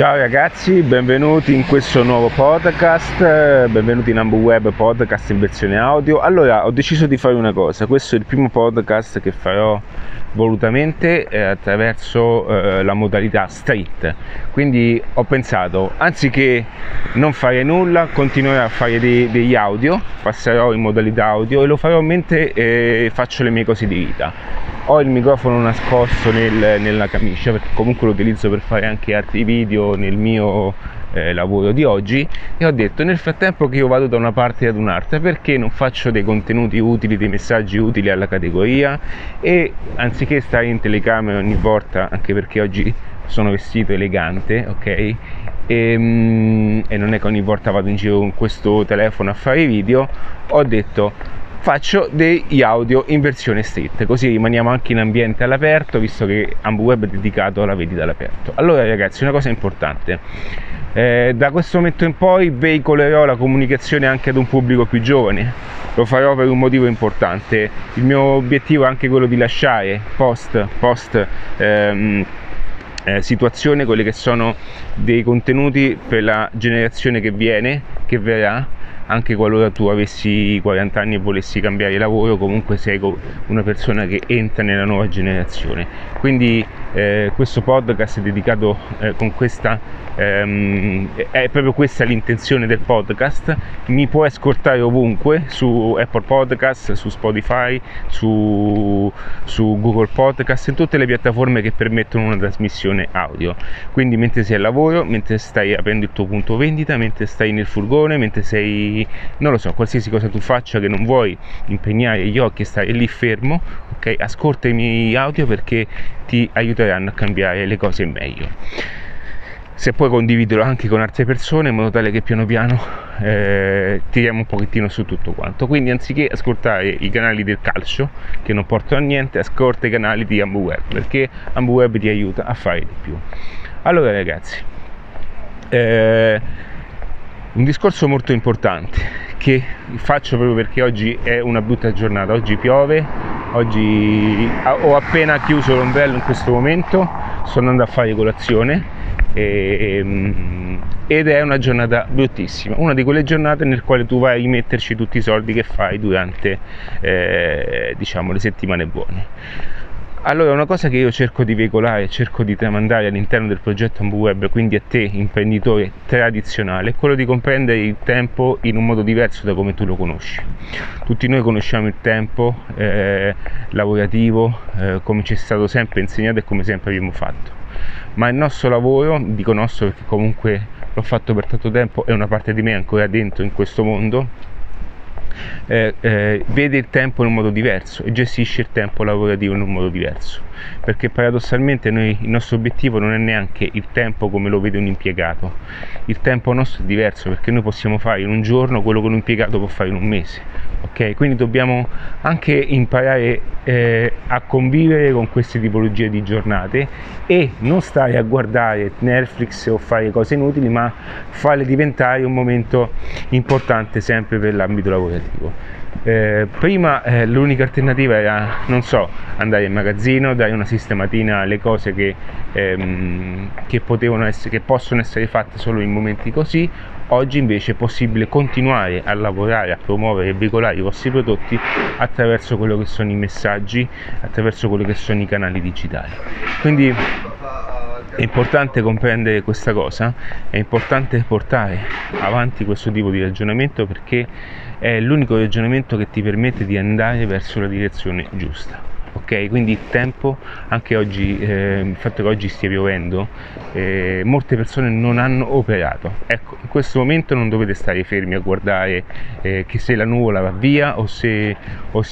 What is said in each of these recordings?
Ciao ragazzi, benvenuti in questo nuovo podcast, benvenuti in AmboWeb podcast in versione audio. Allora, ho deciso di fare una cosa, questo è il primo podcast che farò volutamente attraverso la modalità street, quindi ho pensato, anziché non fare nulla, continuerò a fare degli audio, passerò in modalità audio e lo farò mentre faccio le mie cose di vita. Ho il microfono nascosto nella camicia perché comunque lo utilizzo per fare anche altri video nel mio lavoro di oggi, e ho detto nel frattempo che io vado da una parte ad un'altra, perché non faccio dei contenuti utili, dei messaggi utili alla categoria, e anziché stare in telecamera ogni volta, anche perché oggi sono vestito elegante, ok? E non è che ogni volta vado in giro con questo telefono a fare video, ho detto faccio degli audio in versione street, così rimaniamo anche in ambiente all'aperto, visto che AmboWeb è dedicato alla vendita all'aperto. Allora ragazzi, una cosa importante, da questo momento in poi veicolerò la comunicazione anche ad un pubblico più giovane, lo farò per un motivo importante. Il mio obiettivo è anche quello di lasciare situazione, quelle che sono dei contenuti per la generazione che viene, che verrà, anche qualora tu avessi 40 anni e volessi cambiare lavoro, comunque sei una persona che entra nella nuova generazione. Quindi questo podcast è dedicato è proprio questa l'intenzione del podcast. Mi puoi ascoltare ovunque, su Apple Podcast, su Spotify, su Google Podcast, in tutte le piattaforme che permettono una trasmissione audio. Quindi mentre sei al lavoro, mentre stai aprendo il tuo punto vendita, mentre stai nel furgone, mentre sei, non lo so, qualsiasi cosa tu faccia che non vuoi impegnare gli occhi e stare lì fermo, ok? Ascolta i miei audio perché ti aiuteranno a cambiare le cose in meglio. Se puoi condividerlo anche con altre persone in modo tale che piano piano tiriamo un pochettino su tutto quanto. Quindi anziché ascoltare i canali del calcio che non portano a niente, ascolta i canali di AmboWeb, perché AmboWeb ti aiuta a fare di più. Allora ragazzi, un discorso molto importante che faccio proprio perché oggi è una brutta giornata, oggi piove, oggi ho appena chiuso l'ombrello in questo momento, sto andando a fare colazione ed è una giornata bruttissima, una di quelle giornate nel quale tu vai a rimetterci tutti i soldi che fai durante le settimane buone. Allora, una cosa che io cerco di veicolare, cerco di tramandare all'interno del progetto AmboWeb, quindi a te imprenditore tradizionale, è quello di comprendere il tempo in un modo diverso da come tu lo conosci. Tutti noi conosciamo il tempo lavorativo, come ci è stato sempre insegnato e come sempre abbiamo fatto, ma il nostro lavoro, dico nostro perché comunque l'ho fatto per tanto tempo, è una parte di me ancora dentro in questo mondo, vede il tempo in un modo diverso e gestisce il tempo lavorativo in un modo diverso, perché paradossalmente il nostro obiettivo non è neanche il tempo come lo vede un impiegato. Il tempo nostro è diverso, perché noi possiamo fare in un giorno quello che un impiegato può fare in un mese, ok? Quindi dobbiamo anche imparare a convivere con queste tipologie di giornate e non stare a guardare Netflix o fare cose inutili, ma farle diventare un momento importante sempre per l'ambito lavorativo. Prima l'unica alternativa era, non so, andare in magazzino, dare una sistematina alle cose che possono essere fatte solo in momenti così. Oggi invece è possibile continuare a lavorare, a promuovere e veicolare i vostri prodotti attraverso quello che sono i messaggi, attraverso quello che sono i canali digitali. Quindi è importante comprendere questa cosa, è importante portare avanti questo tipo di ragionamento, perché è l'unico ragionamento che ti permette di andare verso la direzione giusta, ok? Quindi il tempo, anche oggi, il fatto che oggi stia piovendo, molte persone non hanno operato. Ecco, in questo momento non dovete stare fermi a guardare che se la nuvola va via o se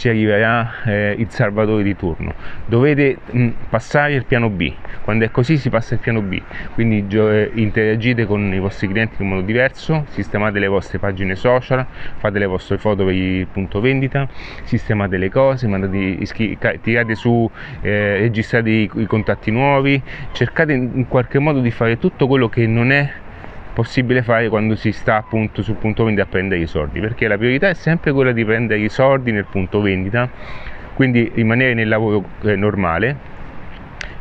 arriverà il salvatore di turno. Dovete passare il piano B. Quando è così si passa il piano B, quindi interagite con i vostri clienti in modo diverso, sistemate le vostre pagine social, fate le vostre foto per il punto vendita, sistemate le cose, tirate su, registrate i contatti nuovi, cercate in qualche modo di fare tutto quello che non è possibile fare quando si sta appunto sul punto vendita a prendere i soldi, perché la priorità è sempre quella di prendere i soldi nel punto vendita, quindi rimanere nel lavoro normale,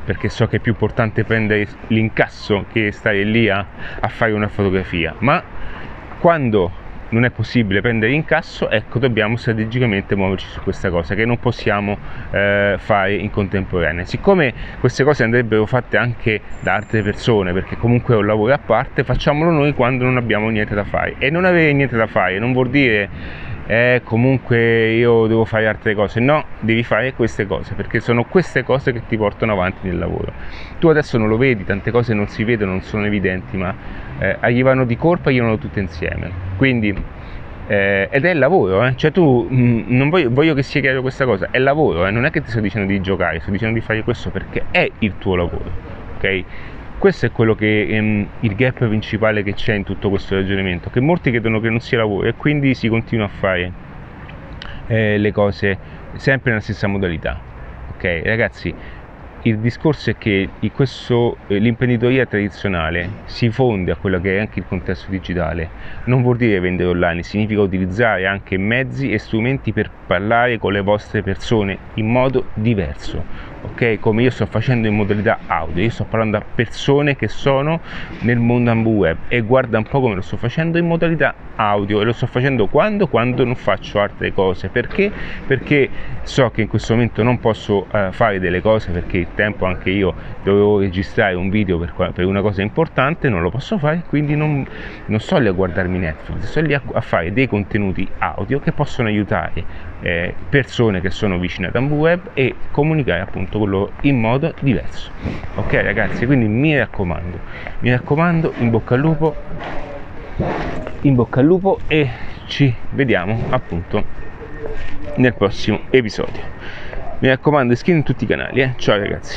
perché so che è più importante prendere l'incasso che stare lì a fare una fotografia. Ma quando non è possibile prendere incasso, ecco, dobbiamo strategicamente muoverci su questa cosa che non possiamo fare in contemporanea. Siccome queste cose andrebbero fatte anche da altre persone, perché comunque è un lavoro a parte, facciamolo noi quando non abbiamo niente da fare. E non avere niente da fare non vuol dire comunque io devo fare altre cose, no, devi fare queste cose, perché sono queste cose che ti portano avanti nel lavoro. Tu adesso non lo vedi, tante cose non si vedono, non sono evidenti, ma arrivano di corpo, arrivano tutte insieme, quindi ed è il lavoro, cioè tu non voglio che sia chiaro questa cosa, è lavoro, non è che ti sto dicendo di giocare, sto dicendo di fare questo perché è il tuo lavoro, ok? Questo è quello che il gap principale che c'è in tutto questo ragionamento, che molti credono che non sia lavoro e quindi si continua a fare le cose sempre nella stessa modalità. Ok ragazzi, il discorso è che l'imprenditoria tradizionale si fonde a quello che è anche il contesto digitale. Non vuol dire vendere online, significa utilizzare anche mezzi e strumenti per parlare con le vostre persone in modo diverso, ok? Come io sto facendo in modalità audio, io sto parlando a persone che sono nel mondo AmboWeb e guarda un po' come lo sto facendo in modalità audio, e lo sto facendo quando non faccio altre cose. Perché? Perché so che in questo momento non posso fare delle cose, perché tempo anche io dovevo registrare un video per una cosa importante, non lo posso fare, quindi non sto lì a guardarmi Netflix, sto lì a fare dei contenuti audio che possono aiutare persone che sono vicine ad AmboWeb e comunicare appunto con loro in modo diverso. Ok ragazzi, quindi mi raccomando, in bocca al lupo e ci vediamo appunto nel prossimo episodio. Mi raccomando, iscrivetevi a tutti i canali. Ciao ragazzi.